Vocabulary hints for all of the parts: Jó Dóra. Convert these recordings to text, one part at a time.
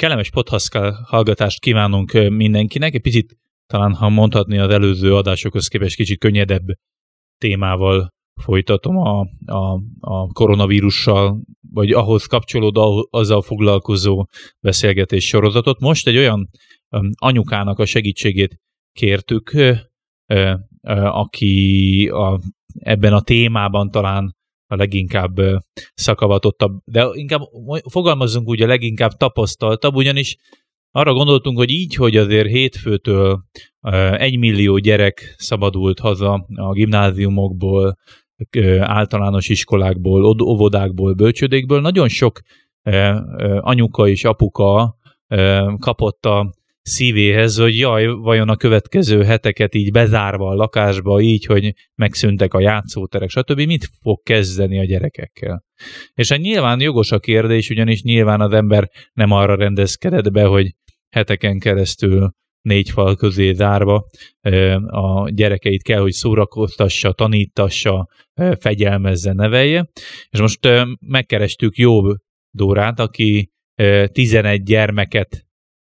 Kellemes podcast-hallgatást kívánunk mindenkinek. Egy picit talán, ha mondhatni, az előző adásokhoz képest kicsit könnyedebb témával folytatom a koronavírussal, vagy ahhoz kapcsolódó, azzal foglalkozó beszélgetés sorozatot. Most egy olyan anyukának a segítségét kértük, aki ebben a témában talán a leginkább szakavatottabb, de inkább fogalmazzunk úgy, a leginkább tapasztaltabb, ugyanis arra gondoltunk, hogy így, hogy azért hétfőtől 1 millió gyerek szabadult haza a gimnáziumokból, általános iskolákból, óvodákból, bölcsődékből, nagyon sok anyuka és apuka kapott a szívéhez, hogy jaj, vajon a következő heteket így bezárva a lakásba, így, hogy megszűntek a játszóterek, stb. Mit fog kezdeni a gyerekekkel? És hát nyilván jogos a kérdés, ugyanis nyilván az ember nem arra rendezkedett be, hogy heteken keresztül 4 fal közé zárva a gyerekeit kell, hogy szórakoztassa, tanítassa, fegyelmezze, nevelje. És most megkerestük Jó Dórát, aki 11 gyermeket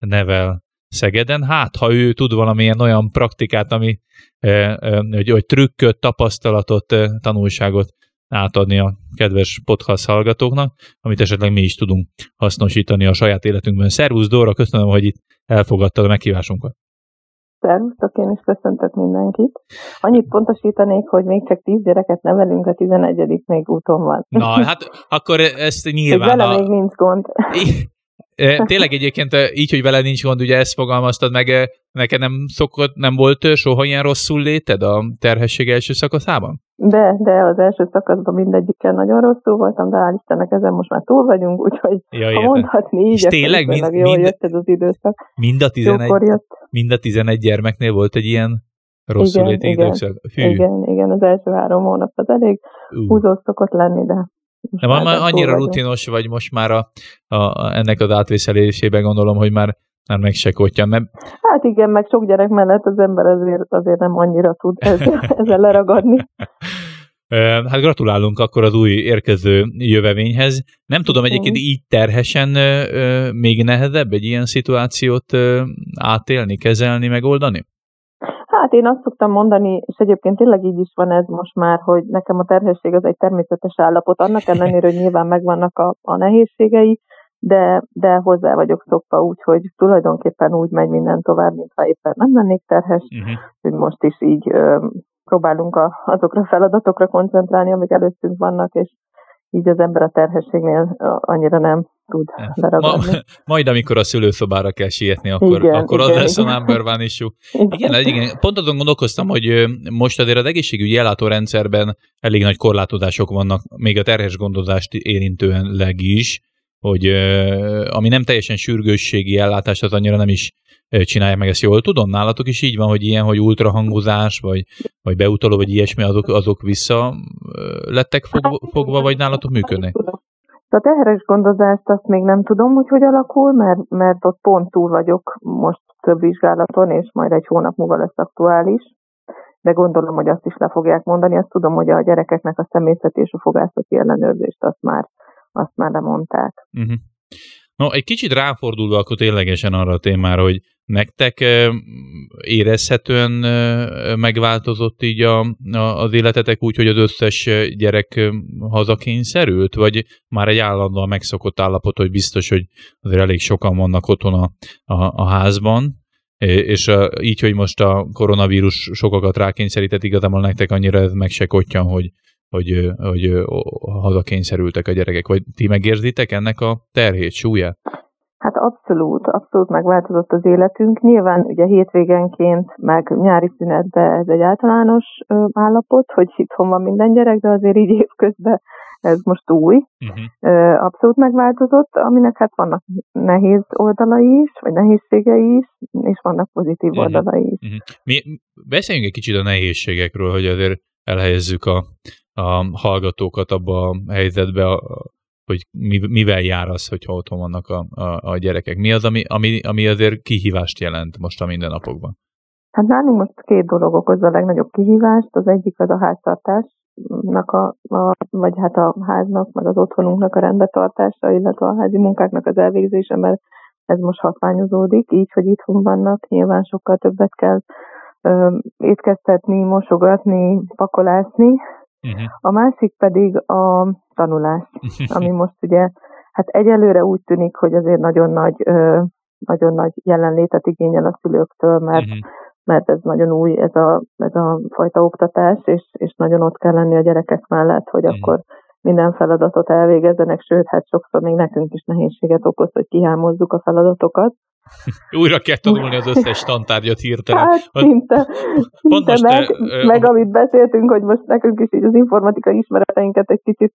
nevel Szegeden. Hát, ha ő tud valamilyen olyan praktikát, ami hogy trükköt, tapasztalatot, tanulságot átadni a kedves podcast hallgatóknak, amit esetleg mi is tudunk hasznosítani a saját életünkben. Szervusz, Dóra, köszönöm, hogy itt elfogadtad a meghívásunkat. Szervusztok, én is köszöntök mindenkit. Annyit pontosítanék, hogy még csak 10 gyereket nevelünk, a 11. még úton van. Na, hát akkor ezt nyilván... Vele még nincs gond. Tényleg egyébként így, hogy vele nincs gond, ugye ezt fogalmaztad meg, neked nem volt soha ilyen rosszul léted a terhesség első szakaszában? De az első szakaszban mindegyikkel nagyon rosszul voltam, de hál' Istennek ezen most már túl vagyunk, úgyhogy ja, ha mondhatni így, tényleg jól jött ez az időszak. Mind a 11 gyermeknél volt egy ilyen rosszul léti időszak. Igen, az első 3 hónap az elég húzós szokott lenni, de... De már annyira rutinos vagy most már ennek az átvészelésében, gondolom, hogy már meg se kottyan. Nem? Hát igen, meg sok gyerek mellett az ember azért nem annyira tud ezzel leragadni. Hát gratulálunk akkor az új érkező jövevényhez. Nem tudom, egyébként így terhesen még nehezebb egy ilyen szituációt átélni, kezelni, megoldani? Hát én azt szoktam mondani, és egyébként tényleg így is van ez most már, hogy nekem a terhesség az egy természetes állapot, annak ellenére, hogy nyilván megvannak a nehézségei, de hozzá vagyok szokva úgy, hogy tulajdonképpen úgy megy minden tovább, mintha éppen nem lennék terhes, hogy most is így próbálunk azokra a feladatokra koncentrálni, amik előttünk vannak, és így az ember a terhességnél annyira nem tud leragadni. Majd amikor a szülőszobára kell sietni, akkor az lesz a number one issue. Igen. Pont azon gondolkoztam, hogy most azért az egészségügyi ellátórendszerben elég nagy korlátozások vannak, még a terhes gondozást érintőleg is, hogy ami nem teljesen sürgősségi ellátást, az annyira nem is csinálják meg ezt jól. Tudom, nálatok is így van, hogy ilyen, hogy ultrahangozás, vagy beutaló, vagy ilyesmi, azok vissza lettek fogva, vagy nálatok működnek? A teheres gondozást azt még nem tudom, hogy alakul, mert ott pont túl vagyok most több vizsgálaton, és majd egy hónap múlva lesz aktuális, de gondolom, hogy azt is le fogják mondani. Azt tudom, hogy a gyerekeknek a személyzet és a fogászati ellenőrzést azt már lemondták. Uh-huh. No, egy kicsit ráfordulva akkor ténylegesen arra a témára, hogy nektek érezhetően megváltozott így az életetek úgy, hogy az összes gyerek hazakényszerült, vagy már egy állandóan megszokott állapot, hogy biztos, hogy azért elég sokan vannak otthon a házban, és így, hogy most a koronavírus sokakat rákényszerített, igazából nektek annyira ez meg se kottyan, hogy hazakényszerültek a gyerekek, vagy ti megérzitek ennek a terhét, súlyát? Hát abszolút megváltozott az életünk. Nyilván ugye hétvégenként, meg nyári szünetben ez egy általános állapot, hogy itthon van minden gyerek, de azért így évközben ez most új. Uh-huh. Abszolút megváltozott, aminek hát vannak nehéz oldalai is, vagy nehézségei is, és vannak pozitív oldalai is. Uh-huh. Mi beszéljünk egy kicsit a nehézségekről, hogy azért elhelyezzük a hallgatókat abba a helyzetbe, hogy mivel jár az, hogyha otthon vannak a gyerekek. Mi az, ami azért kihívást jelent most a mindennapokban? Hát nálunk most 2 dolog okozza a legnagyobb kihívást. Az egyik az a háztartásnak, vagy hát a háznak, meg az otthonunknak a rendbetartása, illetve a házi munkáknak az elvégzése, mert ez most hatványozódik, így, hogy itthon vannak, nyilván sokkal többet kell étkeztetni, mosogatni, pakolászni. Uh-huh. A másik pedig a tanulás, ami most ugye, hát egyelőre úgy tűnik, hogy azért nagyon nagy jelenlétet igényel a szülőktől, mert ez nagyon új, ez a fajta oktatás, és nagyon ott kell lenni a gyerekek mellett, hogy akkor minden feladatot elvégezzenek, sőt, hát sokszor még nekünk is nehézséget okoz, hogy kihámozzuk a feladatokat. Újra kell tanulni az összes tantárgyat hirtelen. Hát szinte meg amit beszéltünk, hogy most nekünk is így az informatikai ismereteinket egy kicsit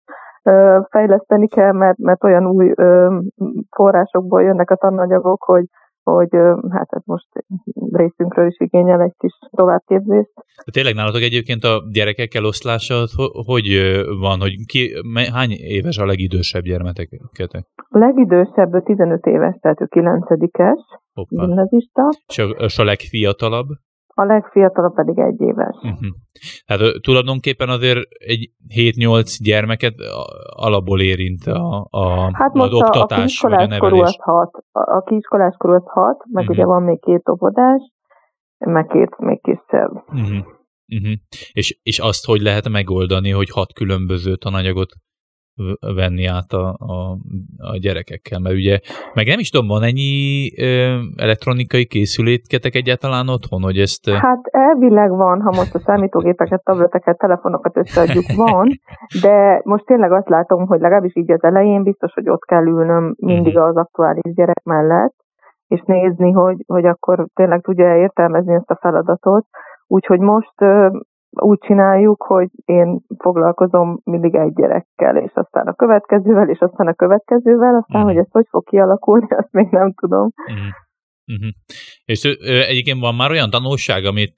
fejleszteni kell, mert olyan új forrásokból jönnek a tananyagok, hogy hát ez most részünkről is igényel egy kis továbbképzést. Tényleg nálatok egyébként a gyerekek eloszlása hogy van, hogy hány éves a legidősebb gyermeketek? A legidősebb 15 éves, tehát ő 9-es gimnazista. És a legfiatalabb? A legfiatalabb pedig 1 éves. Uh-huh. Tehát tulajdonképpen azért egy 7-8 gyermeket alapból érint az oktatás, vagy a nevelés. A kiiskoláskorú az 6, meg ugye van még 2 óvodás, meg 2 még kisebb. Uh-huh. Uh-huh. És azt hogy lehet megoldani, hogy 6 különböző tananyagot venni át a gyerekekkel, mert ugye, meg nem is tudom, van ennyi elektronikai készülétketek egyáltalán otthon, hogy ezt... Hát elvileg van, ha most a számítógépeket, tableteket, telefonokat összeadjuk, van, de most tényleg azt látom, hogy legalábbis így az elején biztos, hogy ott kell ülnöm mindig az aktuális gyerek mellett, és nézni, hogy akkor tényleg tudja értelmezni ezt a feladatot, úgyhogy most... úgy csináljuk, hogy én foglalkozom mindig egy gyerekkel, és aztán a következővel, hogy ez hogy fog kialakulni, azt még nem tudom. Mm-hmm. És egyébként van már olyan tanulság, amit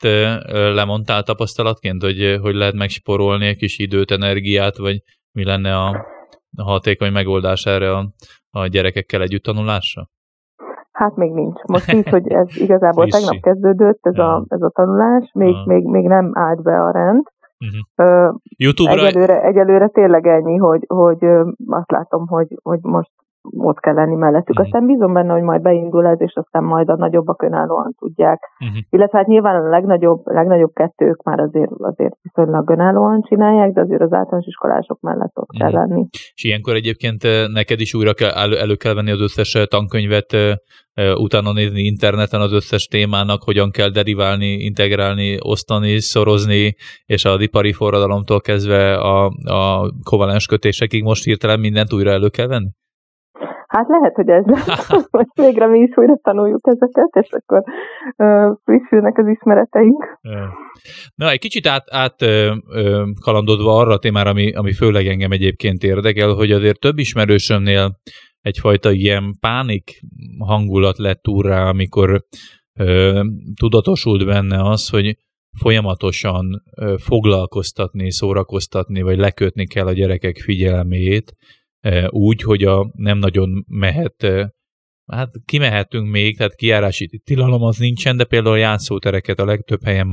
lemondtál tapasztalatként, hogy lehet megsporolni egy kis időt, energiát, vagy mi lenne a hatékony megoldás erre a gyerekekkel együtt tanulásra? Hát még nincs. Most így, hogy ez igazából tegnap kezdődött, ez a tanulás, még nem állt be a rend. Uh-huh. YouTube-ra... Egyelőre tényleg ennyi, hogy azt látom, hogy most ott kell lenni mellettük. Uh-huh. Aztán bízom benne, hogy majd beindul ez, és aztán majd a nagyobbak önállóan tudják. Uh-huh. Illetve hát nyilván a legnagyobb 2 már azért viszonylag önállóan csinálják, de azért az általános iskolások mellett ott kell lenni. És ilyenkor egyébként neked is újra elő kell venni az összes tankönyvet, utána nézni interneten az összes témának, hogyan kell deriválni, integrálni, osztani, szorozni, és az ipari forradalomtól kezdve a kovalens kötésekig most hirtelen mindent újra elő kell venni? Hát lehet, hogy ez lesz, hogy végre mi is újra tanuljuk ezeket, és akkor frissülnek az ismereteink. Na, egy kicsit kalandodva arra a témára, ami főleg engem egyébként érdekel, hogy azért több ismerősömnél egyfajta ilyen pánik hangulat lett úrrá, amikor tudatosult benne az, hogy folyamatosan foglalkoztatni, szórakoztatni, vagy lekötni kell a gyerekek figyelmét, úgy, hogy nem nagyon mehet, hát kimehetünk még, tehát kijárási tilalom az nincsen, de például a játszótereket a legtöbb helyen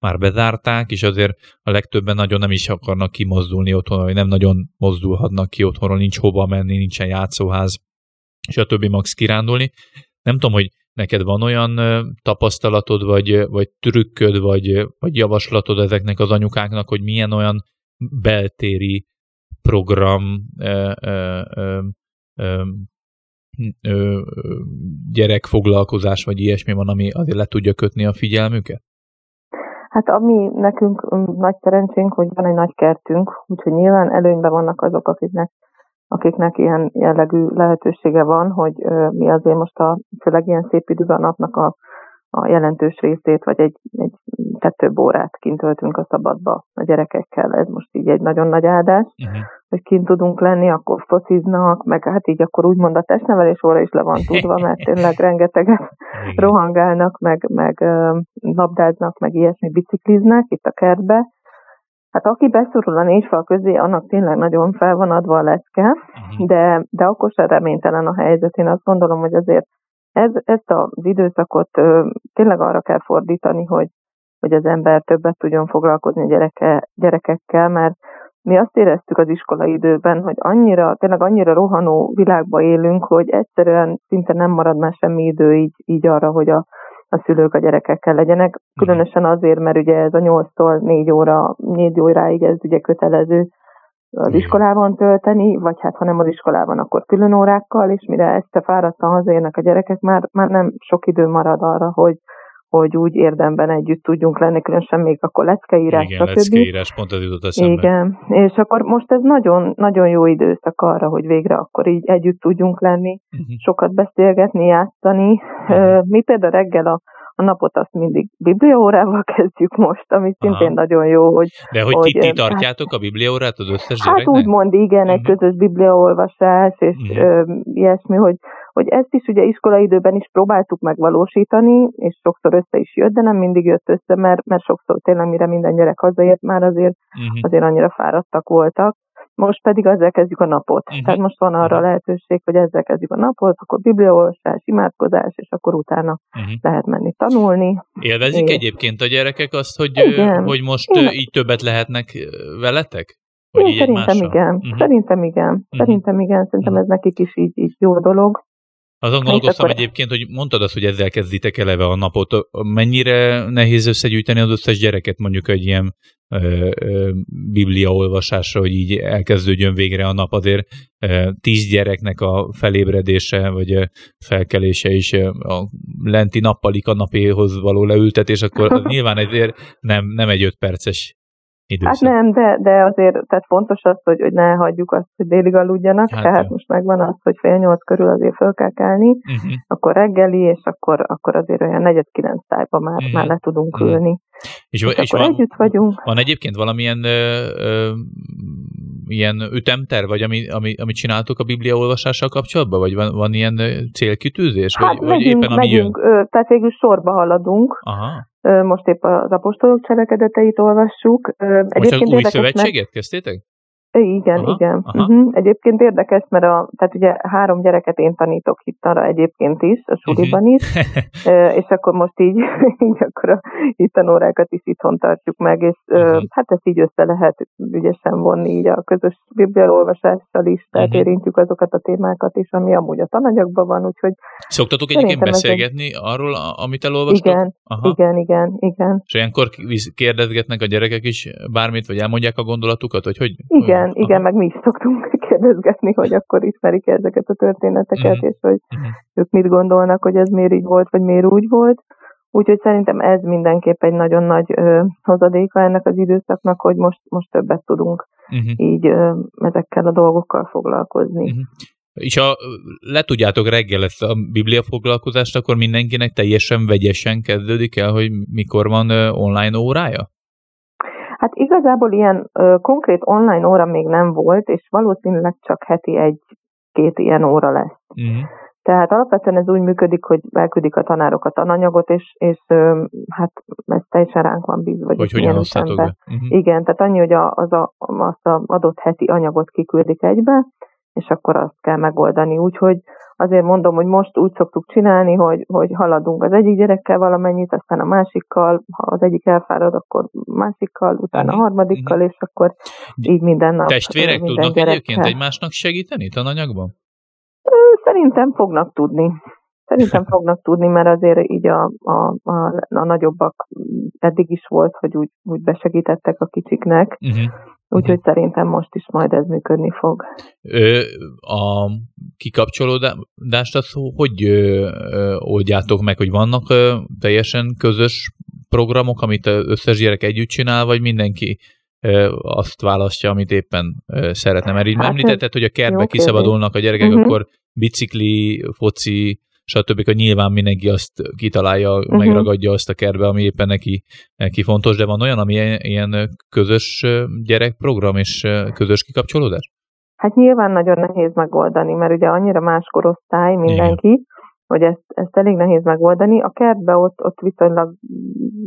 már bezárták, és azért a legtöbben nagyon nem is akarnak kimozdulni otthonról, vagy nem nagyon mozdulhatnak ki otthonról, nincs hova menni, nincsen játszóház, és a többi max kirándulni. Nem tudom, hogy neked van olyan tapasztalatod, vagy trükköd, vagy javaslatod ezeknek az anyukáknak, hogy milyen olyan beltéri program gyerekfoglalkozás, vagy ilyesmi van, ami azért le tudja kötni a figyelmüket? Hát ami nekünk nagy szerencsénk, hogy van egy nagy kertünk, úgyhogy nyilván előnyben vannak azok, akiknek ilyen jellegű lehetősége van, hogy mi azért most főleg ilyen szép időben a napnak a jelentős részét, vagy egy 2 órát kint töltünk a szabadba a gyerekekkel. Ez most így egy nagyon nagy áldás, hogy kint tudunk lenni, akkor fociznak, meg hát így akkor úgymond a testnevelés óra is le van tudva, mert tényleg rengeteget rohangálnak, meg labdáznak, meg ilyesmi, bicikliznek itt a kertbe. Hát aki beszorul a 4 fal közé, annak tényleg nagyon fel van adva a lecke, de akkor sem reménytelen a helyzet. Én azt gondolom, hogy azért ezt az időszakot tényleg arra kell fordítani, hogy az ember többet tudjon foglalkozni a gyerekekkel, mert mi azt éreztük az iskolai időben, hogy tényleg annyira rohanó világba élünk, hogy egyszerűen szinte nem marad már semmi idő így arra, hogy a szülők a gyerekekkel legyenek. Különösen azért, mert ugye ez a 8-tól 4 óráig ez ugye kötelező az iskolában tölteni, vagy hát ha nem az iskolában, akkor külön órákkal, és mire este fáradtan hazaérnek a gyerekek, már nem sok idő marad arra, hogy úgy érdemben együtt tudjunk lenni, különösen még akkor leckeírás. Igen, leckeírás, pont ez jutott eszembe. Igen, és akkor most ez nagyon, nagyon jó időszak arra, hogy végre akkor így együtt tudjunk lenni, sokat beszélgetni, játszani. Mi például reggel a napot azt mindig bibliaórával kezdjük most, ami szintén nagyon jó, hogy... De hogy ti tartjátok a bibliaórát az összes gyereknek? Hát úgymond igen, egy közös bibliaolvasás, és ilyesmi, hogy ezt is ugye iskolai időben is próbáltuk megvalósítani, és sokszor össze is jött, de nem mindig jött össze, mert sokszor tényleg mire minden gyerek hazaért, már azért annyira fáradtak voltak. Most pedig ezzel kezdjük a napot. Tehát most van arra lehetőség, hogy ezzel kezdjük a napot, akkor bibliaolvasás, imádkozás, és akkor utána lehet menni tanulni. Élvezik egyébként a gyerekek azt, hogy most így többet lehetnek veletek? Szerintem igen. Szerintem ez nekik is így jó dolog. Azon gondolkoztam egyébként, hogy mondtad azt, hogy ezzel kezditek eleve a napot. Mennyire nehéz összegyűjteni az összes gyereket mondjuk egy ilyen bibliaolvasásra, hogy így elkezdődjön végre a nap. Azért 10 gyereknek a felébredése, vagy felkelése is a lenti nappalika napéhoz való leültetés, akkor az nyilván ezért nem egy 5 perces időszak. Hát nem, de azért tehát fontos az, hogy ne hagyjuk azt, hogy délig aludjanak, hát tehát jó. Most megvan az, hogy 7:30 körül azért föl kell kelni, akkor reggeli, és akkor azért olyan 8:45 tájban már le tudunk ülni. És akkor együtt vagyunk. Van egyébként valamilyen ilyen ütemterv, vagy amit csináltok a bibliaolvasással kapcsolatban? Vagy van ilyen célkitűzés? Hát megyünk, tehát végül sorba haladunk. Aha. Most épp az apostolok cselekedeteit olvassuk. Egyébként most az új szövetséget kezdtétek? Igen. Egyébként érdekes, mert tehát ugye 3 gyereket én tanítok hittanra egyébként is, a suliban is, és akkor most így akkor a hittanórákat is itthon tartjuk meg, és hát ezt így össze lehet ügyesen vonni így a közös bibliaolvasással is, tehát érintjük azokat a témákat is, ami amúgy a tananyagban van, úgyhogy... Szoktatok egyébként beszélgetni arról, amit elolvastok? Igen. És ilyenkor kérdezgetnek a gyerekek is bármit, vagy elmondják a gondolatukat, hogy Igen, meg mi is szoktunk kérdezgetni, hogy akkor ismerik ezeket a történeteket, és hogy ők mit gondolnak, hogy ez miért így volt, vagy miért úgy volt. Úgyhogy szerintem ez mindenképp egy nagyon nagy hozadéka ennek az időszaknak, hogy most többet tudunk így ezekkel a dolgokkal foglalkozni. És ha le tudjátok reggel ezt a bibliafoglalkozást, akkor mindenkinek teljesen vegyesen kezdődik el, hogy mikor van online órája? Hát igazából ilyen konkrét online óra még nem volt, és valószínűleg csak heti 1-2 ilyen óra lesz. Tehát alapvetően ez úgy működik, hogy elküldik a tanárok a tananyagot, és hát ez teljesen ránk van bízva. Hogy hogyan osztátok be. Igen, tehát annyi, hogy azt az adott heti anyagot kiküldik egybe, és akkor azt kell megoldani. Úgyhogy azért mondom, hogy most úgy szoktuk csinálni, hogy haladunk az egyik gyerekkel valamennyit, aztán a másikkal, ha az egyik elfárad, akkor másikkal, utána a harmadikkal, és akkor így minden nap. Testvérek minden tudnak egyébként egymásnak segíteni tananyagban? Szerintem fognak tudni, mert azért így a nagyobbak eddig is volt, hogy úgy besegítettek a kicsiknek, úgyhogy szerintem most is majd ez működni fog. A kikapcsolódást azt hogy oldjátok meg, hogy vannak teljesen közös programok, amit az összes gyerek együtt csinál, vagy mindenki azt választja, amit éppen szeretne? Mert így említetted, hogy a kertbe kiszabadulnak a gyerekek, akkor bicikli, foci, stb. Hogy nyilván mindenki azt kitalálja, megragadja azt a kertbe, ami éppen neki fontos, de van olyan, ami ilyen közös gyerekprogram és közös kikapcsolódás? Hát nyilván nagyon nehéz megoldani, mert ugye annyira más korosztály mindenki, hogy ezt elég nehéz megoldani. A kertbe ott viszonylag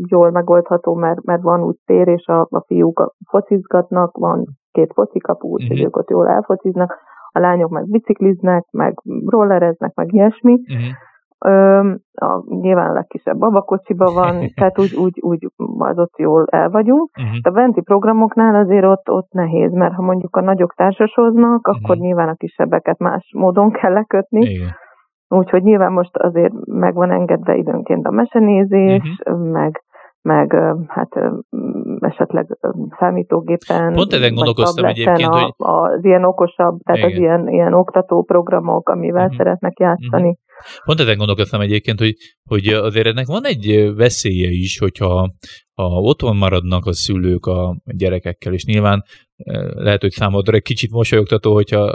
jól megoldható, mert van úgy tér, és a fiúk focizgatnak, van 2 focikapu, úgyhogy ők ott jól elfociznak, a lányok meg bicikliznek, meg rollereznek, meg ilyesmi. Nyilván a legkisebb babakocsiba van, tehát úgy az ott jól el vagyunk. Uh-huh. A benti programoknál azért ott nehéz, mert ha mondjuk a nagyok társasoznak, akkor uh-huh. nyilván a kisebbeket más módon kell lekötni. Igen. Úgyhogy nyilván most azért meg van engedve időnként a mesenézés, uh-huh. meg hát esetleg számítógépen, pont ezen gondolkoztam egyébként, hogy az ilyen okosabb, tehát igen. az ilyen oktatóprogramok, amivel uh-huh. szeretnek játszani. Uh-huh. Pont ezen gondolkoztam egyébként, hogy azért ennek van egy veszélye is, hogyha otthon maradnak a szülők a gyerekekkel, és nyilván lehet, hogy számodra egy kicsit mosolyogtató, hogyha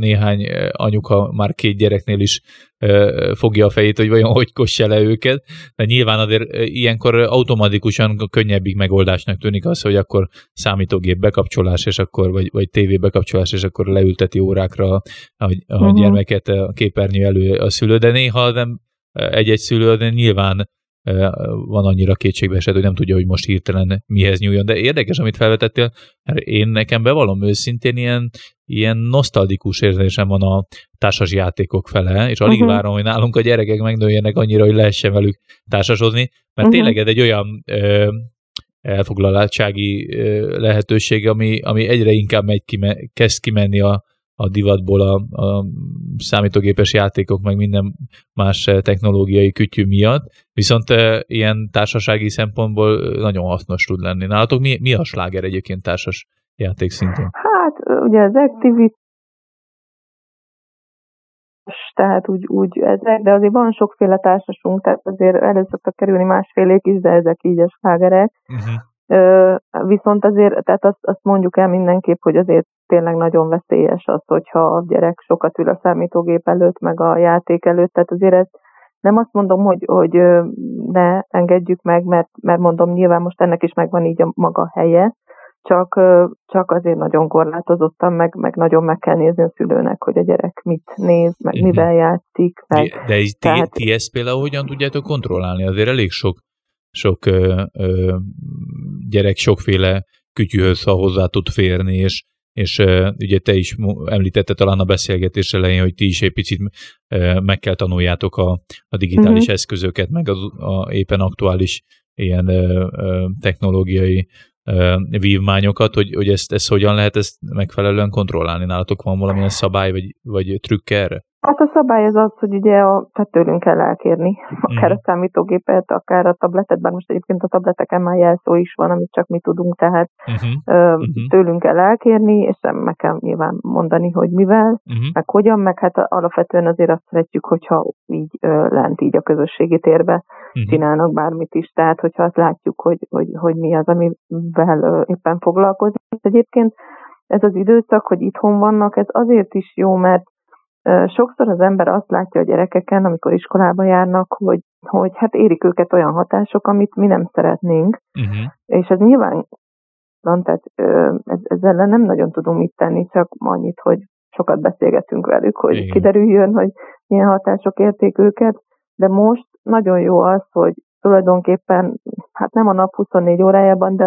néhány anyuka már két gyereknél is fogja a fejét, hogy vajon hogy kossa le őket, de nyilván azért ilyenkor automatikusan könnyebbik megoldásnak tűnik az, hogy akkor számítógép bekapcsolás, és akkor, vagy tévé bekapcsolás, és akkor leülteti órákra a uh-huh. gyermeket a képernyő elő a szülő, de néha nem egy-egy szülő, de nyilván van annyira kétségbeesett, hogy nem tudja, hogy most hirtelen mihez nyúljon. De érdekes, amit felvetettél, mert én nekem bevallom őszintén ilyen nosztalgikus érzésem van a társas játékok fele, és alig várom, hogy nálunk a gyerekek megnőjenek annyira, hogy lehessen velük társasozni, mert tényleg egy olyan elfoglaltsági lehetőség, ami egyre inkább kezd kimenni a divatból a számítógépes játékok, meg minden más technológiai kütyű miatt, viszont ilyen társasági szempontból nagyon hasznos tud lenni. Nálatok mi a sláger egyébként társas játék szinten? Hát, ugye az activity, tehát úgy ezek, de azért van sokféle társasunk, tehát azért elő szoktak kerülni másfélék is, de ezek így a slágerek. Uh-huh. Viszont azért, tehát azt mondjuk el mindenképp, hogy azért tényleg nagyon veszélyes az, hogyha a gyerek sokat ül a számítógép előtt, meg a játék előtt, tehát azért ez nem azt mondom, hogy ne engedjük meg, mert mondom, nyilván most ennek is megvan így a maga helye, csak azért nagyon korlátozottan, meg nagyon meg kell nézni a szülőnek, hogy a gyerek mit néz, meg mivel játszik. Meg, de ti ezt például hogyan tudjátok kontrollálni? Azért elég sok gyerek sokféle kütyűhöz hozzá tud férni, és ugye te is említette talán a beszélgetés elején, hogy ti is egy picit meg kell tanuljátok a digitális uh-huh. eszközöket, meg az éppen aktuális ilyen technológiai vívmányokat, hogy ezt hogyan lehet ezt megfelelően kontrollálni. Nálatok van valamilyen szabály, vagy trükk erre? Hát a szabály az az, hogy ugye tehát tőlünk kell elkérni, akár a számítógépet, akár a tabletet, bár most egyébként a tableteken már jelszó is van, amit csak mi tudunk, tehát tőlünk kell elkérni, és meg kell nyilván mondani, hogy mivel, meg hogyan, meg hát alapvetően azért azt szeretjük, hogyha így lent így a közösségi térbe csinálnak bármit is, tehát hogyha azt látjuk, hogy mi az, amivel éppen foglalkozni. Egyébként ez az időszak, hogy itthon vannak, ez azért is jó, mert sokszor az ember azt látja a gyerekeken, amikor iskolába járnak, hogy hát érik őket olyan hatások, amit mi nem szeretnénk, és ez nyilván, tehát ezzel nem nagyon tudunk mit tenni, csak annyit, hogy sokat beszélgetünk velük, hogy igen. kiderüljön, hogy milyen hatások érték őket, de most nagyon jó az, hogy tulajdonképpen, hát nem a nap 24 órájában, de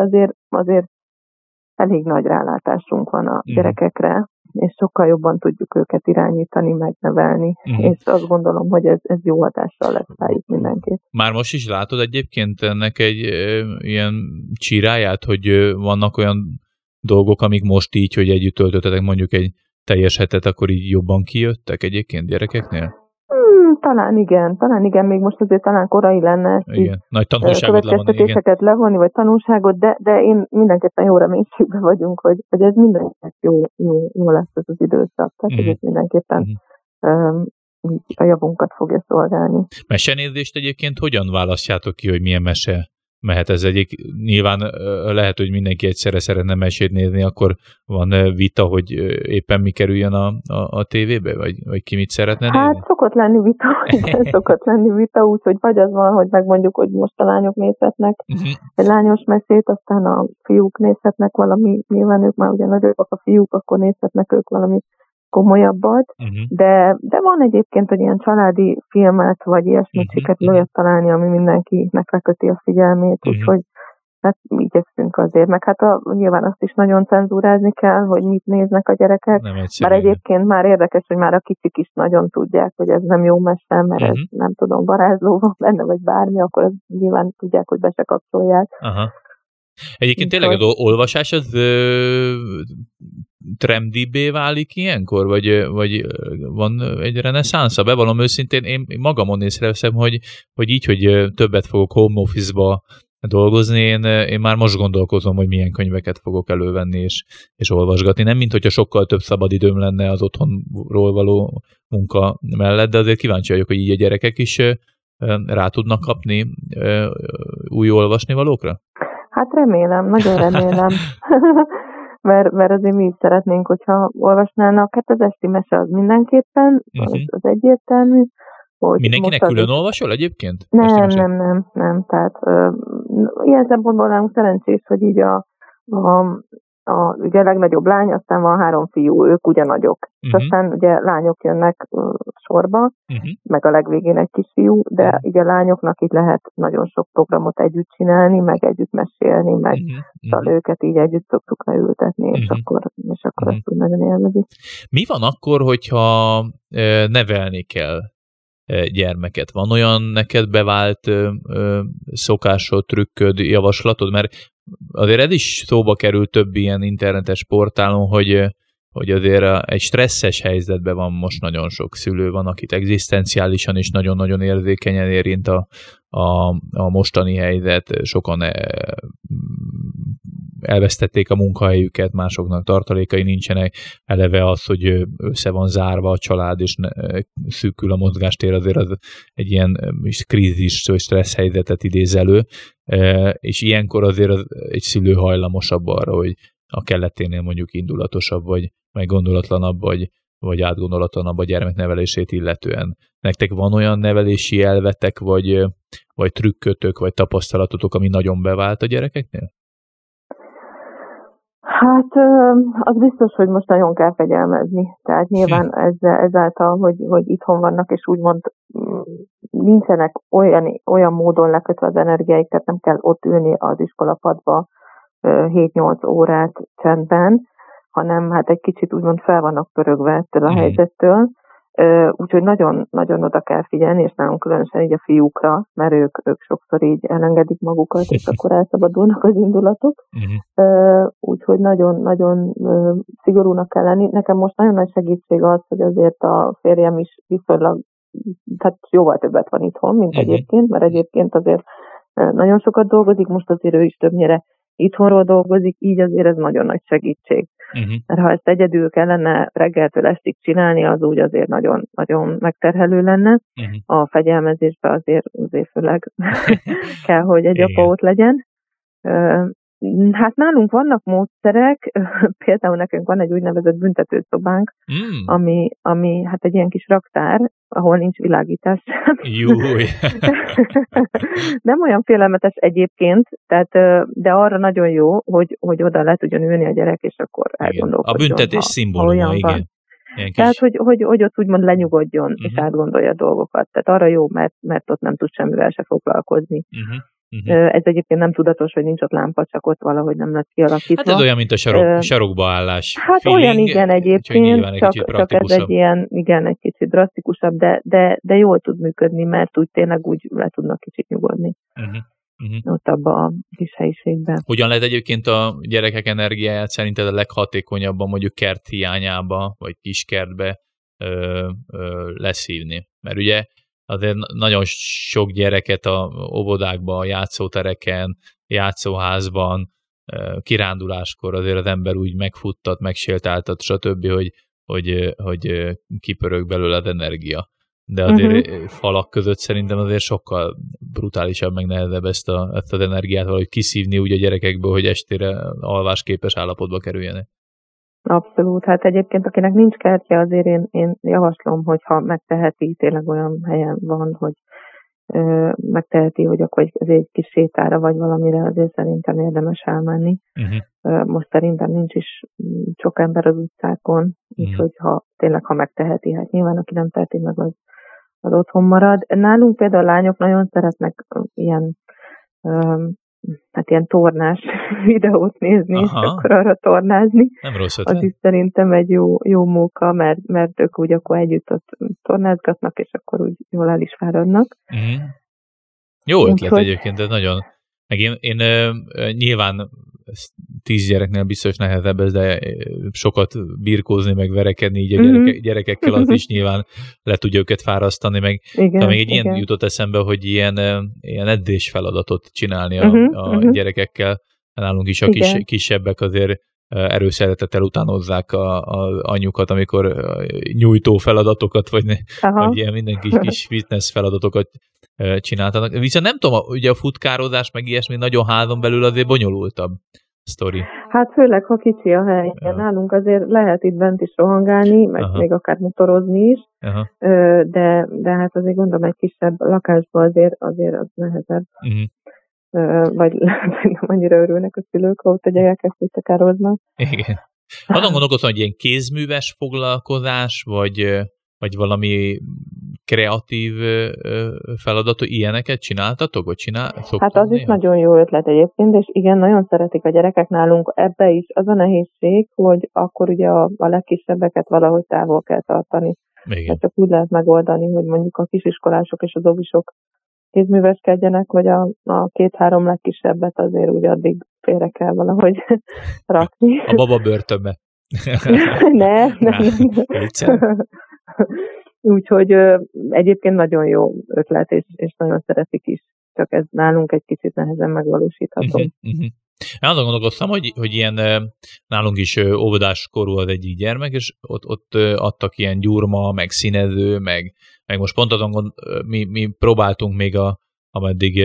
azért elég nagy rálátásunk van a gyerekekre, és sokkal jobban tudjuk őket irányítani, megnevelni, és azt gondolom, hogy ez jó hatással lesz rájuk mindenképp. Már most is látod egyébként ennek egy ilyen csiráját, hogy vannak olyan dolgok, amik most így, hogy együtt töltöttetek mondjuk egy teljes hetet, akkor így jobban kijöttek egyébként gyerekeknél? Talán igen, még most azért talán korai lenne igen. Nagy tanulságot levonni, vagy tanulságot, de én mindenképpen jó reménységben vagyunk, hogy ez mindenképpen jó lesz ez az időszak, tehát ez mindenképpen a javunkat fogja szolgálni. Mesenézést egyébként hogyan választjátok ki, hogy milyen mese mehet ez egyik? Nyilván lehet, hogy mindenki egyszerre szeretne mesét nézni, akkor van vita, hogy éppen mi kerüljön a tévébe, vagy ki mit szeretne nézni? Hát szokott lenni vita, úgyhogy vagy az van, hogy megmondjuk, hogy most a lányok nézhetnek egy lányos mesét, aztán a fiúk nézhetnek valami, nyilván ők már ugye nagyobbak a fiúk, akkor nézhetnek ők valami komolyabbat, de van egyébként egy ilyen családi filmet, vagy ilyesmit sikerül olyat találni, ami mindenkinek leköti a figyelmét, úgyhogy hát igyekszünk azért, meg hát nyilván azt is nagyon cenzúrázni kell, hogy mit néznek a gyerekek. Már egyébként már érdekes, hogy már a kicsik is nagyon tudják, hogy ez nem jó mese, mert ez nem tudom, varázsló van benne, vagy bármi, akkor az nyilván tudják, hogy be se kapcsolják. Aha. Egyébként tényleg az olvasás az trendibbé válik ilyenkor? Vagy van egy reneszánsza? Bevallom őszintén, én magamon észreveszem, hogy így, hogy többet fogok home office-ba dolgozni, én már most gondolkozom, hogy milyen könyveket fogok elővenni és olvasgatni. Nem, mint hogyha sokkal több szabad időm lenne az otthonról való munka mellett, de azért kíváncsi vagyok, hogy így a gyerekek is rá tudnak kapni új olvasnivalókra? Hát remélem, nagyon remélem. mert azért mi is szeretnénk, hogyha olvasnának. Hát az esti mese az mindenképpen, az egyértelmű. Mindenkinek külön olvasol egyébként? Nem. Tehát ilyen szempontból nálunk szerencsés, hogy így ugye a legnagyobb lány, aztán van 3 fiú, ők ugyanagyok. És aztán ugye lányok jönnek sorba, meg a legvégén egy kis fiú, de így a lányoknak itt lehet nagyon sok programot együtt csinálni, meg együtt mesélni, meg őket így együtt szoktuk leültetni, és akkor azt úgy nagyon élvezik. Mi van akkor, hogyha nevelni kell gyermeket? Van olyan neked bevált szokásod, trükköd, javaslatod? Mert azért ez is szóba kerül több ilyen internetes portálon, hogy azért egy stresszes helyzetben van most nagyon sok szülő, van, akit egzisztenciálisan is nagyon-nagyon érzékenyen érint a mostani helyzet. Sokan elvesztették a munkahelyüket, másoknak tartalékai nincsenek, eleve az, hogy össze van zárva a család, és szűkül a mozgástér, azért az egy ilyen krízis, vagy stressz helyzetet idéz elő, és ilyenkor azért egy szülő hajlamosabb arra, hogy a kelleténél mondjuk indulatosabb, vagy meggondolatlanabb, vagy átgondolatlanabb a gyermeknevelését illetően. Nektek van olyan nevelési elvetek, vagy trükkötök, vagy tapasztalatotok, ami nagyon bevált a gyerekeknél? Hát az biztos, hogy most nagyon kell fegyelmezni. Tehát nyilván ezáltal, hogy itthon vannak, és úgymond nincsenek olyan módon lekötve az energiáik, tehát nem kell ott ülni az iskolapadba 7-8 órát csendben, hanem hát egy kicsit úgymond fel vannak pörögve ettől a helyzettől. Úgyhogy nagyon, nagyon oda kell figyelni, és nálunk különösen így a fiúkra, mert ők sokszor így elengedik magukat, és akkor elszabadulnak az indulatok. Úgyhogy nagyon, nagyon szigorúnak kell lenni. Nekem most nagyon nagy segítség az, hogy azért a férjem is viszonylag, tehát jóval többet van itthon, mint egyébként, mert egyébként azért nagyon sokat dolgozik, most azért ő is többnyire itthonról dolgozik, így azért ez nagyon nagy segítség. Mert ha ezt egyedül kellene reggeltől estig csinálni, az úgy azért nagyon, nagyon megterhelő lenne. A fegyelmezésben azért főleg kell, hogy egy apa ott legyen. Hát nálunk vannak módszerek, például nekünk van egy úgynevezett büntetőszobánk, ami hát egy ilyen kis raktár, ahol nincs világítás. Júj! Nem olyan félelmetes egyébként, tehát, de arra nagyon jó, hogy oda le tudjon ülni a gyerek, és akkor elgondolkodjon. A büntetés szimbóluma, igen. Tehát, hogy ott úgymond lenyugodjon, és átgondolja a dolgokat. Tehát arra jó, mert ott nem tud semmivel se foglalkozni. Ez egyébként nem tudatos, hogy nincs ott lámpa, csak ott valahogy nem lett kialakítva. Hát ez olyan, mint a sarokba állás. Hát feeling, olyan, igen, egyébként, csak ez egy ilyen, igen, egy kicsit drasztikusabb, de jól tud működni, mert úgy tényleg úgy le tudnak kicsit nyugodni. Ott abban a kis helyiségben. Hogyan lehet egyébként a gyerekek energiáját szerinted a leghatékonyabban mondjuk kert hiányába, vagy kiskertbe leszívni? Mert ugye azért nagyon sok gyereket a óvodákban, a játszótereken, játszóházban, kiránduláskor azért az ember úgy megfuttat, megsértáltat, stb., hogy kipörög belőle az energia. De azért falak között szerintem azért sokkal brutálisabb, meg nehezebb ezt az energiát valahogy kiszívni úgy a gyerekekből, hogy estére alvásképes állapotba kerüljenek. Abszolút, hát egyébként akinek nincs kertje, azért én javaslom, hogyha megteheti, tényleg olyan helyen van, hogy megteheti, hogy akkor azért egy kis sétára vagy valamire azért szerintem érdemes elmenni. Most szerintem nincs is sok ember az utcákon, úgyhogy ha megteheti, hát nyilván aki nem teheti meg, az otthon marad. Nálunk például a lányok nagyon szeretnek ilyen hát ilyen tornás videót nézni, aha, és akkor arra tornázni. Nem rossz ötlet. Az is szerintem egy jó munka, mert ők úgy akkor együtt ott tornázgatnak, és akkor úgy jól el is fáradnak. Mm. Jó ötlet egyébként, de nagyon... Meg én nyilván 10 gyereknél biztos nehezebb ez, de sokat birkózni, meg verekedni, így a gyerekekkel az is nyilván le tudja őket fárasztani, meg igen, még egy igen. Ilyen jutott eszembe, hogy ilyen edzés feladatot csinálni a gyerekekkel. Nálunk is a kisebbek azért erőszeretettel utánozzák az anyjukat, amikor nyújtó feladatokat, vagy ilyen mindenki kis fitness feladatokat csináltanak. Viszont nem tudom, ugye a futkározás, meg ilyesmi nagyon házon belül azért bonyolultabb sztori. Hát főleg, ha kicsi a hely. Ja. Nálunk azért lehet itt bent is rohangálni, meg még akár motorozni is, de hát azért gondolom egy kisebb lakásban azért az nehezebb. Vagy nem annyira örülnek a szülők, ha ott a gyerekek futkároznak. Igen. Azon gondolkoztam, hogy ilyen kézműves foglalkozás, vagy valami kreatív feladat, ilyeneket csináltatok, vagy szoktatok? Hát az is nagyon jó ötlet egyébként, és igen, nagyon szeretik a gyerekek nálunk ebbe is. Az a nehézség, hogy akkor ugye a legkisebbeket valahogy távol kell tartani. Tehát csak úgy lehet megoldani, hogy mondjuk a kisiskolások és az óvisok kézműveskedjenek, vagy a 2-3 legkisebbet azért úgy addig félre kell valahogy rakni. A baba börtönbe. Nem. Úgyhogy egyébként nagyon jó ötlet, és nagyon szeretik is. Csak ez nálunk egy kicsit nehezen megvalósítható. Én azon gondolkoztam, hogy ilyen nálunk is óvodáskorú az egyik gyermek, és ott adtak ilyen gyurma, meg színező, meg most pont azon mi próbáltunk még, ameddig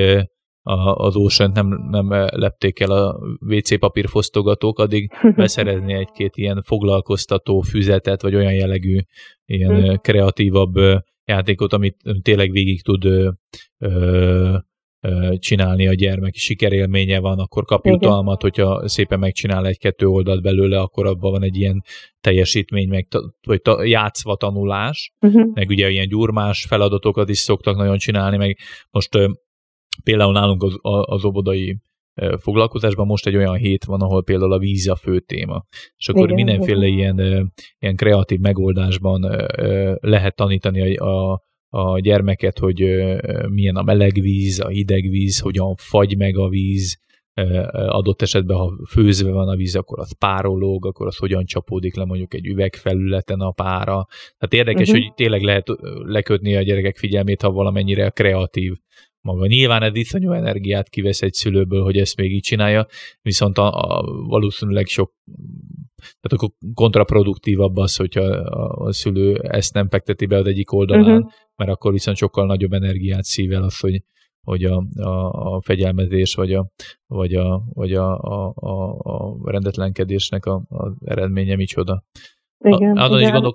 az ósönt nem lepték el a WC papírfosztogatók, addig beszerezni egy-két ilyen foglalkoztató füzetet, vagy olyan jellegű, ilyen kreatívabb játékot, amit tényleg végig tud csinálni a gyermek. Sikerélménye van, akkor kap jutalmat, hogyha szépen megcsinál 1-2 oldalt belőle, akkor abban van egy ilyen teljesítmény, vagy játszva tanulás, meg ugye ilyen gyurmás feladatokat is szoktak nagyon csinálni, meg most például nálunk az óvodai foglalkozásban most egy olyan hét van, ahol például a víz a fő téma. És akkor mindenféle ilyen kreatív megoldásban lehet tanítani a gyermeket, hogy milyen a meleg víz, a hideg víz, hogyan fagy meg a víz, adott esetben, ha főzve van a víz, akkor az párolog, akkor az hogyan csapódik le mondjuk egy üvegfelületen a pára. Tehát érdekes, hogy tényleg lehet lekötni a gyerekek figyelmét, ha valamennyire kreatív maga. Nyilván ez iszonyú energiát kivesz egy szülőből, hogy ezt még így csinálja, viszont valószínűleg tehát akkor kontraproduktívabb az, hogyha a szülő ezt nem fekteti be az egyik oldalán, mert akkor viszont sokkal nagyobb energiát szív el az, hogy a fegyelmezés vagy a rendetlenkedésnek az eredménye micsoda. Igen,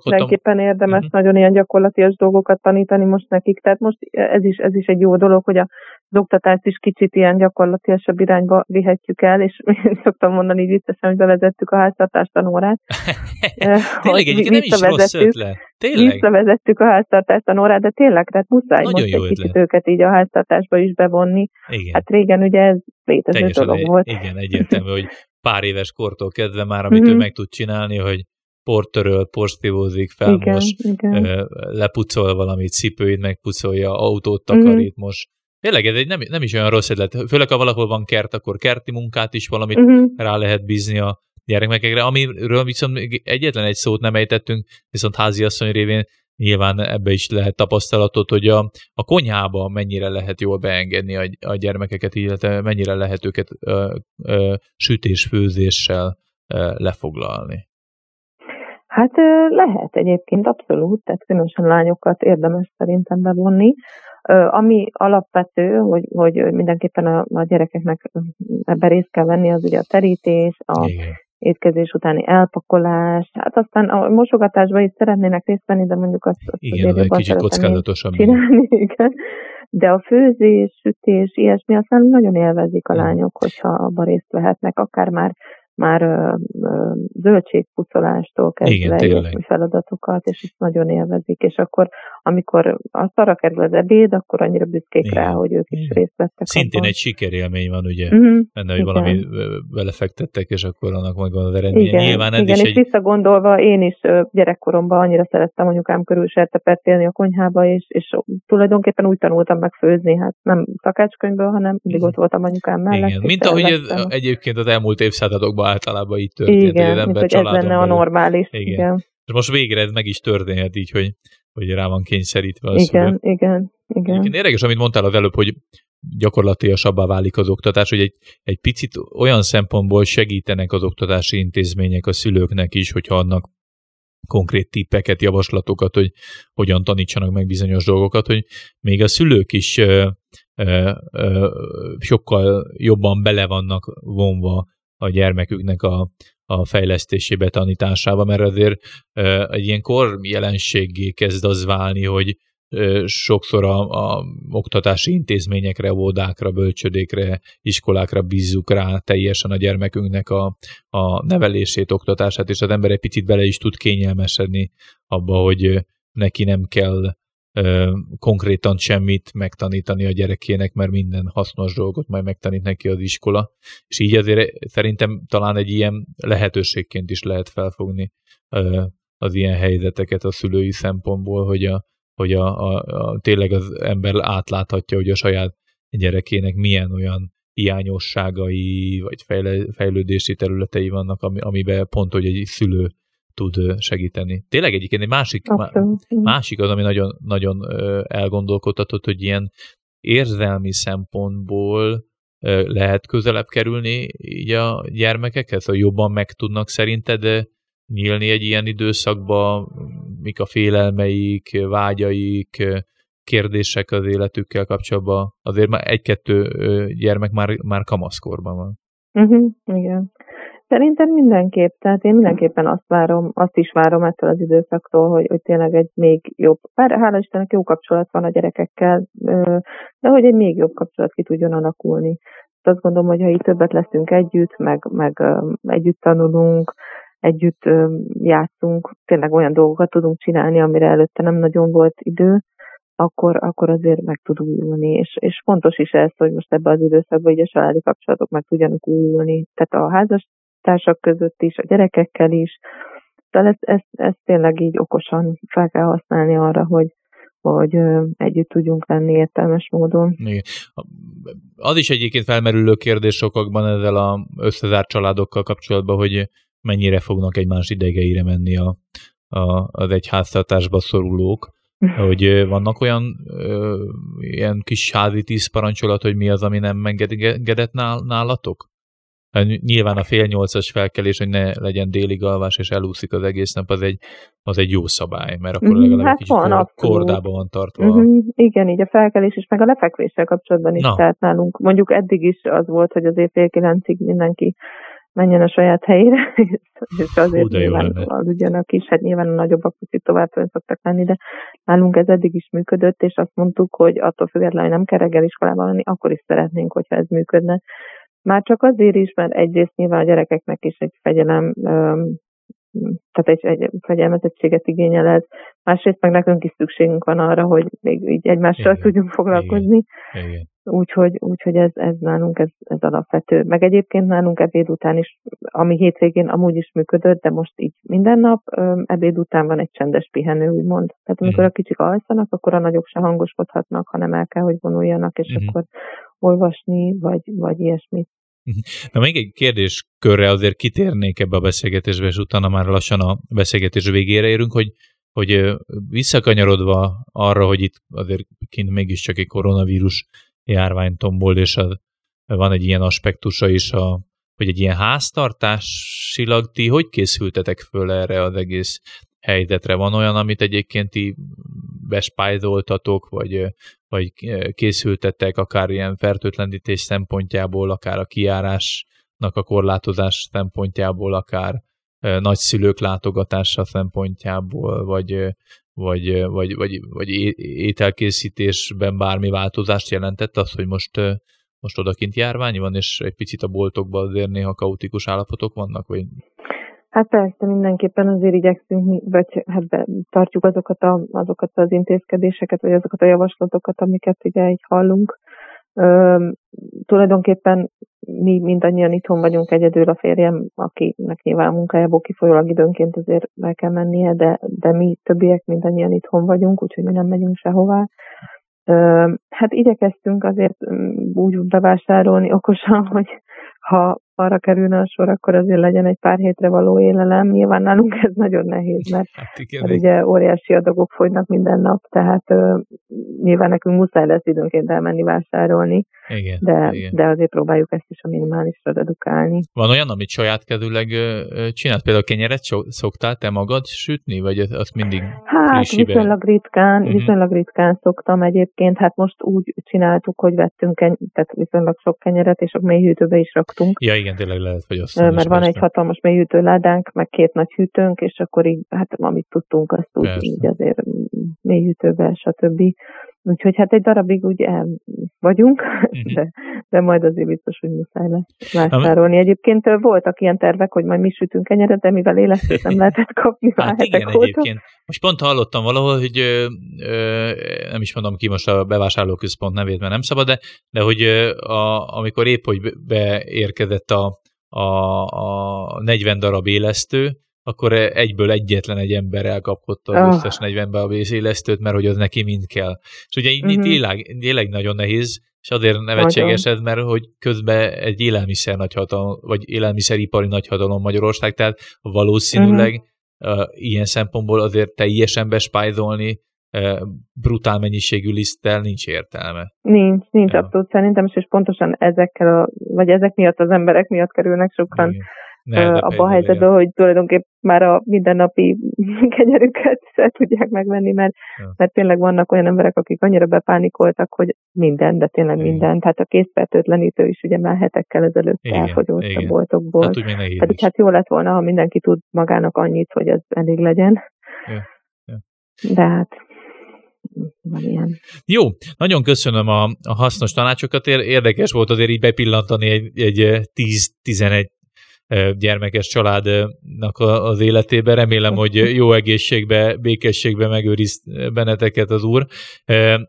mindenképpen érdemes nagyon ilyen gyakorlatias dolgokat tanítani most nekik, tehát most ez is egy jó dolog, hogy az oktatást is kicsit ilyen gyakorlatiasabb irányba vihetjük el, és én szoktam mondani így viccesen, hogy bevezettük a háztartástanórát. Tényleg egyébként nem is rossz ötlet. Tényleg? Visszavezettük a háztartástanórát, de tényleg, tehát muszáj nagyon most egy kicsit őket így a háztartásba is bevonni. Igen. Hát régen ugye ez létező dolog volt. Igen, egyértelmű, hogy pár éves kortól kezdve már, amit ő meg tud csinálni, hogy portöröl, porszívózik, felmos, lepucol valamit, cipőit megpucolja, autót takarít most. Tényleg ez egy nem is olyan rossz ötlet. Főleg, ha valahol van kert, akkor kerti munkát is valamit rá lehet bízni a gyermekekre, amiről viszont egyetlen egy szót nem ejtettünk, viszont háziasszony révén nyilván ebbe is lehet tapasztalatot, hogy a konyhába mennyire lehet jól beengedni a gyermekeket, illetve mennyire lehet őket sütés-főzéssel lefoglalni. Hát lehet egyébként, abszolút, tehát különösen lányokat érdemes szerintem bevonni. Ami alapvető, hogy mindenképpen a gyerekeknek ebben részt kell venni, az ugye a terítés, a étkezés utáni elpakolás, hát aztán a mosogatásban is szeretnének részt venni, de mondjuk azt igen, az egy kicsit kockázatosabb csinálni, igen. De a főzés, sütés, ilyesmi, aztán nagyon élvezik a lányok, hogyha abban részt vehetnek, akár már már zöldségpucolástól kezdve feladatokat, és ezt nagyon élvezik, és akkor, amikor asztalra kerül az ebéd, akkor annyira büszkék rá, hogy ők is részt vettek. Szintén abban. Egy sikerélmény van, ugye, benne, hogy valami belefektettek, és akkor annak majd van az eredménye. Nyilván ez is és visszagondolva, én is gyerekkoromban annyira szerettem anyukám körül sertepertélni a konyhába, és tulajdonképpen úgy tanultam meg főzni, hát nem szakácskönyvből, hanem mindig ott voltam anyukám mellett. Igen. Mint ahogy ez egyébként az elmúlt évszázadokban általában így történt, hogy az ember családon belül. Ez lenne a normális. Igen. És most végre ez meg is történhet így, hogy rá van kényszerítve az szülő. Igen. Egyébként érdekes, amit mondtál az előbb, hogy gyakorlatilasabbá válik az oktatás, hogy egy picit olyan szempontból segítenek az oktatási intézmények a szülőknek is, hogyha adnak konkrét tippeket, javaslatokat, hogy hogyan tanítsanak meg bizonyos dolgokat, hogy még a szülők is sokkal jobban bele vannak vonva a gyermeküknek a fejlesztésébe, tanításába, mert azért egy ilyen kor jelenséggé kezd az válni, hogy sokszor a oktatási intézményekre, óvodákra, bölcsödékre, iskolákra bízzuk rá teljesen a gyermekünknek a nevelését, oktatását, és az ember egy picit bele is tud kényelmesedni abba, hogy neki nem kell konkrétan semmit megtanítani a gyerekének, mert minden hasznos dolgot majd megtanít neki az iskola. És így azért szerintem talán egy ilyen lehetőségként is lehet felfogni az ilyen helyzeteket a szülői szempontból, hogy tényleg az ember átláthatja, hogy a saját gyerekének milyen olyan hiányosságai vagy fejlődési területei vannak, amiben pont, hogy egy szülő tud segíteni. Tényleg egyébként egy másik az, ami nagyon, nagyon elgondolkodtatott, hogy ilyen érzelmi szempontból lehet közelebb kerülni így a gyermekekhez, hogy jobban meg tudnak szerinted nyílni egy ilyen időszakban, mik a félelmeik, vágyaik, kérdések az életükkel kapcsolatban. Azért már 1-2 gyermek már kamaszkorban van. Igen. Szerintem mindenképp, tehát én mindenképpen azt is várom ettől az időszaktól, hogy tényleg egy még jobb, bár hála Istennek jó kapcsolat van a gyerekekkel, de hogy egy még jobb kapcsolat ki tudjon alakulni. Azt gondolom, hogy ha így többet leszünk együtt, meg együtt tanulunk, együtt játszunk, tényleg olyan dolgokat tudunk csinálni, amire előtte nem nagyon volt idő, akkor azért meg tud újulni, és fontos is ez, hogy most ebben az időszakban így a családi kapcsolatok meg tudjanak újulni, tehát a házastársak között is, a gyerekekkel is, tehát ezt tényleg így okosan fel kell használni arra, hogy együtt tudjunk lenni értelmes módon. Igen. Az is egyébként felmerülő kérdés sokakban ezzel az összezárt családokkal kapcsolatban, hogy mennyire fognak egymás idegeire menni az egyháztartásba szorulók, hogy vannak olyan ilyen kis házi 10 parancsolat, hogy mi az, ami nem megengedett nálatok? Nyilván a 7:30-as felkelés, hogy ne legyen délig alvás, és elúszik az egész nap, az egy jó szabály, mert akkor legalább egy kicsit kordában van tartva. Igen, így a felkelés is, meg a lefekvéssel kapcsolatban is tehát nálunk. Mondjuk eddig is az volt, hogy azért 8:30-ig mindenki menjen a saját helyére, és azért nyilván aludjanak is, hát nyilván a nagyobbak kicsit tovább fönn szoktak lenni, de nálunk ez eddig is működött, és azt mondtuk, hogy attól függetlenül, hogy nem kell reggel iskolában lenni, akkor is szeretnénk, hogyha ez működne. Már csak azért is, mert egyrészt nyilván a gyerekeknek is egy fegyelem, tehát egy fegyelmezettséget igényel ez, másrészt meg nekünk is szükségünk van arra, hogy még így egymással tudjunk foglalkozni. Igen. Úgyhogy ez nálunk ez alapvető. Meg egyébként nálunk ebéd után is, ami hétvégén amúgy is működött, de most így minden nap ebéd után van egy csendes pihenő, úgymond. Tehát amikor a kicsik alszanak, akkor a nagyok se hangoskodhatnak, hanem el kell, hogy vonuljanak, és akkor olvasni, vagy ilyesmit. Na, még egy kérdéskörre azért kitérnék ebbe a beszélgetésbe, és utána már lassan a beszélgetés végére érünk, hogy visszakanyarodva arra, hogy itt azért kint mégiscsak egy koronavírus járványtomból, és van egy ilyen aspektusa is, hogy egy ilyen háztartásilag ti hogy készültetek föl erre az egész helyzetre? Van olyan, amit egyébként ti bespájzoltatok, vagy készültetek akár ilyen fertőtlenítés szempontjából, akár a kijárásnak a korlátozás szempontjából, akár nagyszülők látogatása szempontjából, vagy ételkészítésben bármi változást jelentett az, hogy most most odakint járvány van, és egy picit a boltokban azért néha kaotikus állapotok vannak? Vagy? Hát persze, mindenképpen azért igyekszünk, vagy hát tartjuk azokat az intézkedéseket, vagy azokat a javaslatokat, amiket ugye így hallunk. Tulajdonképpen mi mindannyian itthon vagyunk, egyedül a férjem, akinek nyilván a munkájából kifolyólag időnként azért el kell mennie, de mi többiek mindannyian itthon vagyunk, úgyhogy mi nem megyünk sehová. Hát igyekeztünk azért úgy bevásárolni okosan, hogy ha arra kerülne a sor, akkor azért legyen egy pár hétre való élelem. Nyilván nálunk ez nagyon nehéz, mert hát ugye óriási adagok fogynak minden nap, tehát nyilván nekünk muszáj lesz időnként elmenni vásárolni, de azért próbáljuk ezt is a minimálisra redukálni. Van olyan, amit saját kezűleg csinált? Például kenyeret szoktál te magad sütni, vagy azt mindig frissiben? Viszonylag ritkán szoktam egyébként. Hát most úgy csináltuk, hogy vettünk tehát viszonylag sok kenyeret, és a mélyhűtőbe is raktunk. Ja, igen, tényleg lehet, hogy azt mert van egy hatalmas mélyhűtőládánk, meg 2 nagy hűtőnk, és akkor így, hát amit tudtunk, azt úgy így azért mélyhűtővel, stb. Úgyhogy hát egy darabig úgy el vagyunk, de majd azért biztos, hogy muszáj lesz vásárolni. Egyébként voltak ilyen tervek, hogy majd mi sütünk kenyeret, de mivel élesztőt nem lehetett kapni már hetek óta. Egyébként. Most pont hallottam valahol, hogy nem is mondom ki most a bevásárlóközpont nevét, mert nem szabad, de hogy amikor épp, hogy beérkezett a 40 darab élesztő, akkor egyből egyetlen egy ember elkapkodta az összes 40 darab élesztőt, mert hogy az neki mind kell. És ugye így tényleg nagyon nehéz, és azért nevetséges ez, mert hogy közben egy élelmiszer nagyhatalom, vagy élelmiszeripari nagyhatalom Magyarország, tehát valószínűleg ilyen szempontból azért teljesen bespájzolni brutál mennyiségű liszttel nincs értelme. Nincs abszolút szerintem, és pontosan ezek miatt, az emberek miatt kerülnek sokan abba a helyzetben, hogy tulajdonképpen már a mindennapi kenyerüket se tudják megvenni, mert tényleg vannak olyan emberek, akik annyira bepánikoltak, hogy minden, de tényleg minden. Tehát a készfertőtlenítő is ugye már hetekkel ezelőtt elfogyott a boltokból. Hát, hát jó lett volna, ha mindenki tud magának annyit, hogy ez elég legyen. De hát van ilyen. Jó, nagyon köszönöm a hasznos tanácsokat. Érdekes volt azért így bepillantani egy 10-11 gyermekes családnak az életébe. Remélem, hogy jó egészségbe, békességbe megőriz benneteket az Úr.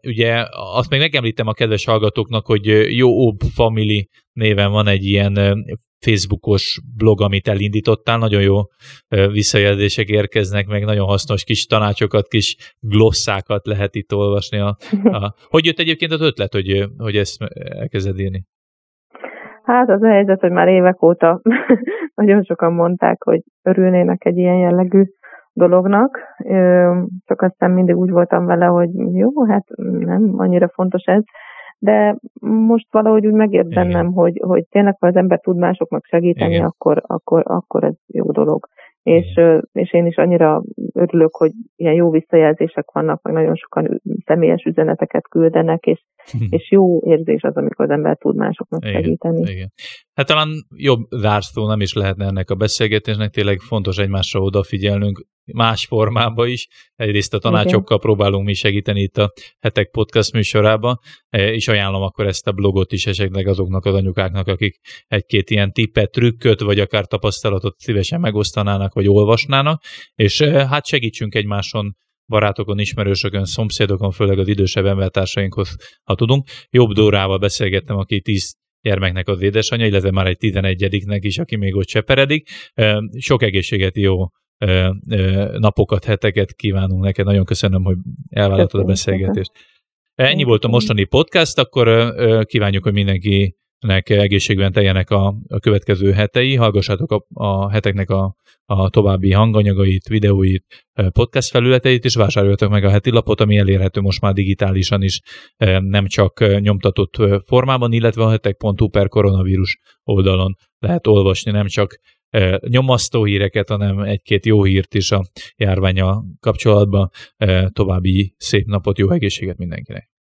Ugye azt még megemlítem a kedves hallgatóknak, hogy Jó Family néven van egy ilyen Facebookos blog, amit elindítottál, nagyon jó visszajelzések érkeznek, meg nagyon hasznos kis tanácsokat, kis glosszákat lehet itt olvasni. Hogy jött egyébként az ötlet, hogy ezt elkezded írni? Hát az a helyzet, hogy már évek óta nagyon sokan mondták, hogy örülnének egy ilyen jellegű dolognak, csak aztán mindig úgy voltam vele, hogy jó, hát nem annyira fontos ez, de most valahogy úgy megért bennem, hogy tényleg, ha az ember tud másoknak segíteni, akkor ez jó dolog. És én is annyira örülök, hogy ilyen jó visszajelzések vannak, meg nagyon sokan személyes üzeneteket küldenek, és jó érzés az, amikor az ember tud másoknak segíteni. Igen. Hát talán jobb zárszó nem is lehetne ennek a beszélgetésnek, tényleg fontos egymásra odafigyelnünk más formában is. Egyrészt a tanácsokkal próbálunk mi segíteni itt a Hetek Podcast műsorában, és ajánlom akkor ezt a blogot is esetleg azoknak az anyukáknak, akik egy-két ilyen tippet, trükköt, vagy akár tapasztalatot szívesen megosztanának, vagy olvasnának, és hát segítsünk egymáson, barátokon, ismerősökön, szomszédokon, főleg az idősebb embertársainkhoz, ha tudunk. Jobb Dórával beszélgettem, aki 10 gyermeknek az édesanyja, illetve már egy 11-nek is, aki még ott cseperedik. Sok egészséget, jó napokat, heteket kívánunk neked. Nagyon köszönöm, hogy elvállaltad a beszélgetést. Ennyi volt a mostani podcast, akkor kívánjuk, hogy mindenkinek egészségben teljenek a következő hetei. Hallgassátok a heteknek a további hanganyagait, videóit, podcast felületeit, és vásároljatok meg a heti lapot, ami elérhető most már digitálisan is, nem csak nyomtatott formában, illetve a hetek.hu/koronavírus oldalon lehet olvasni, nem csak nyomasztó híreket, hanem egy-két jó hírt is a járvánnyal kapcsolatban. További szép napot, jó egészséget mindenkinek!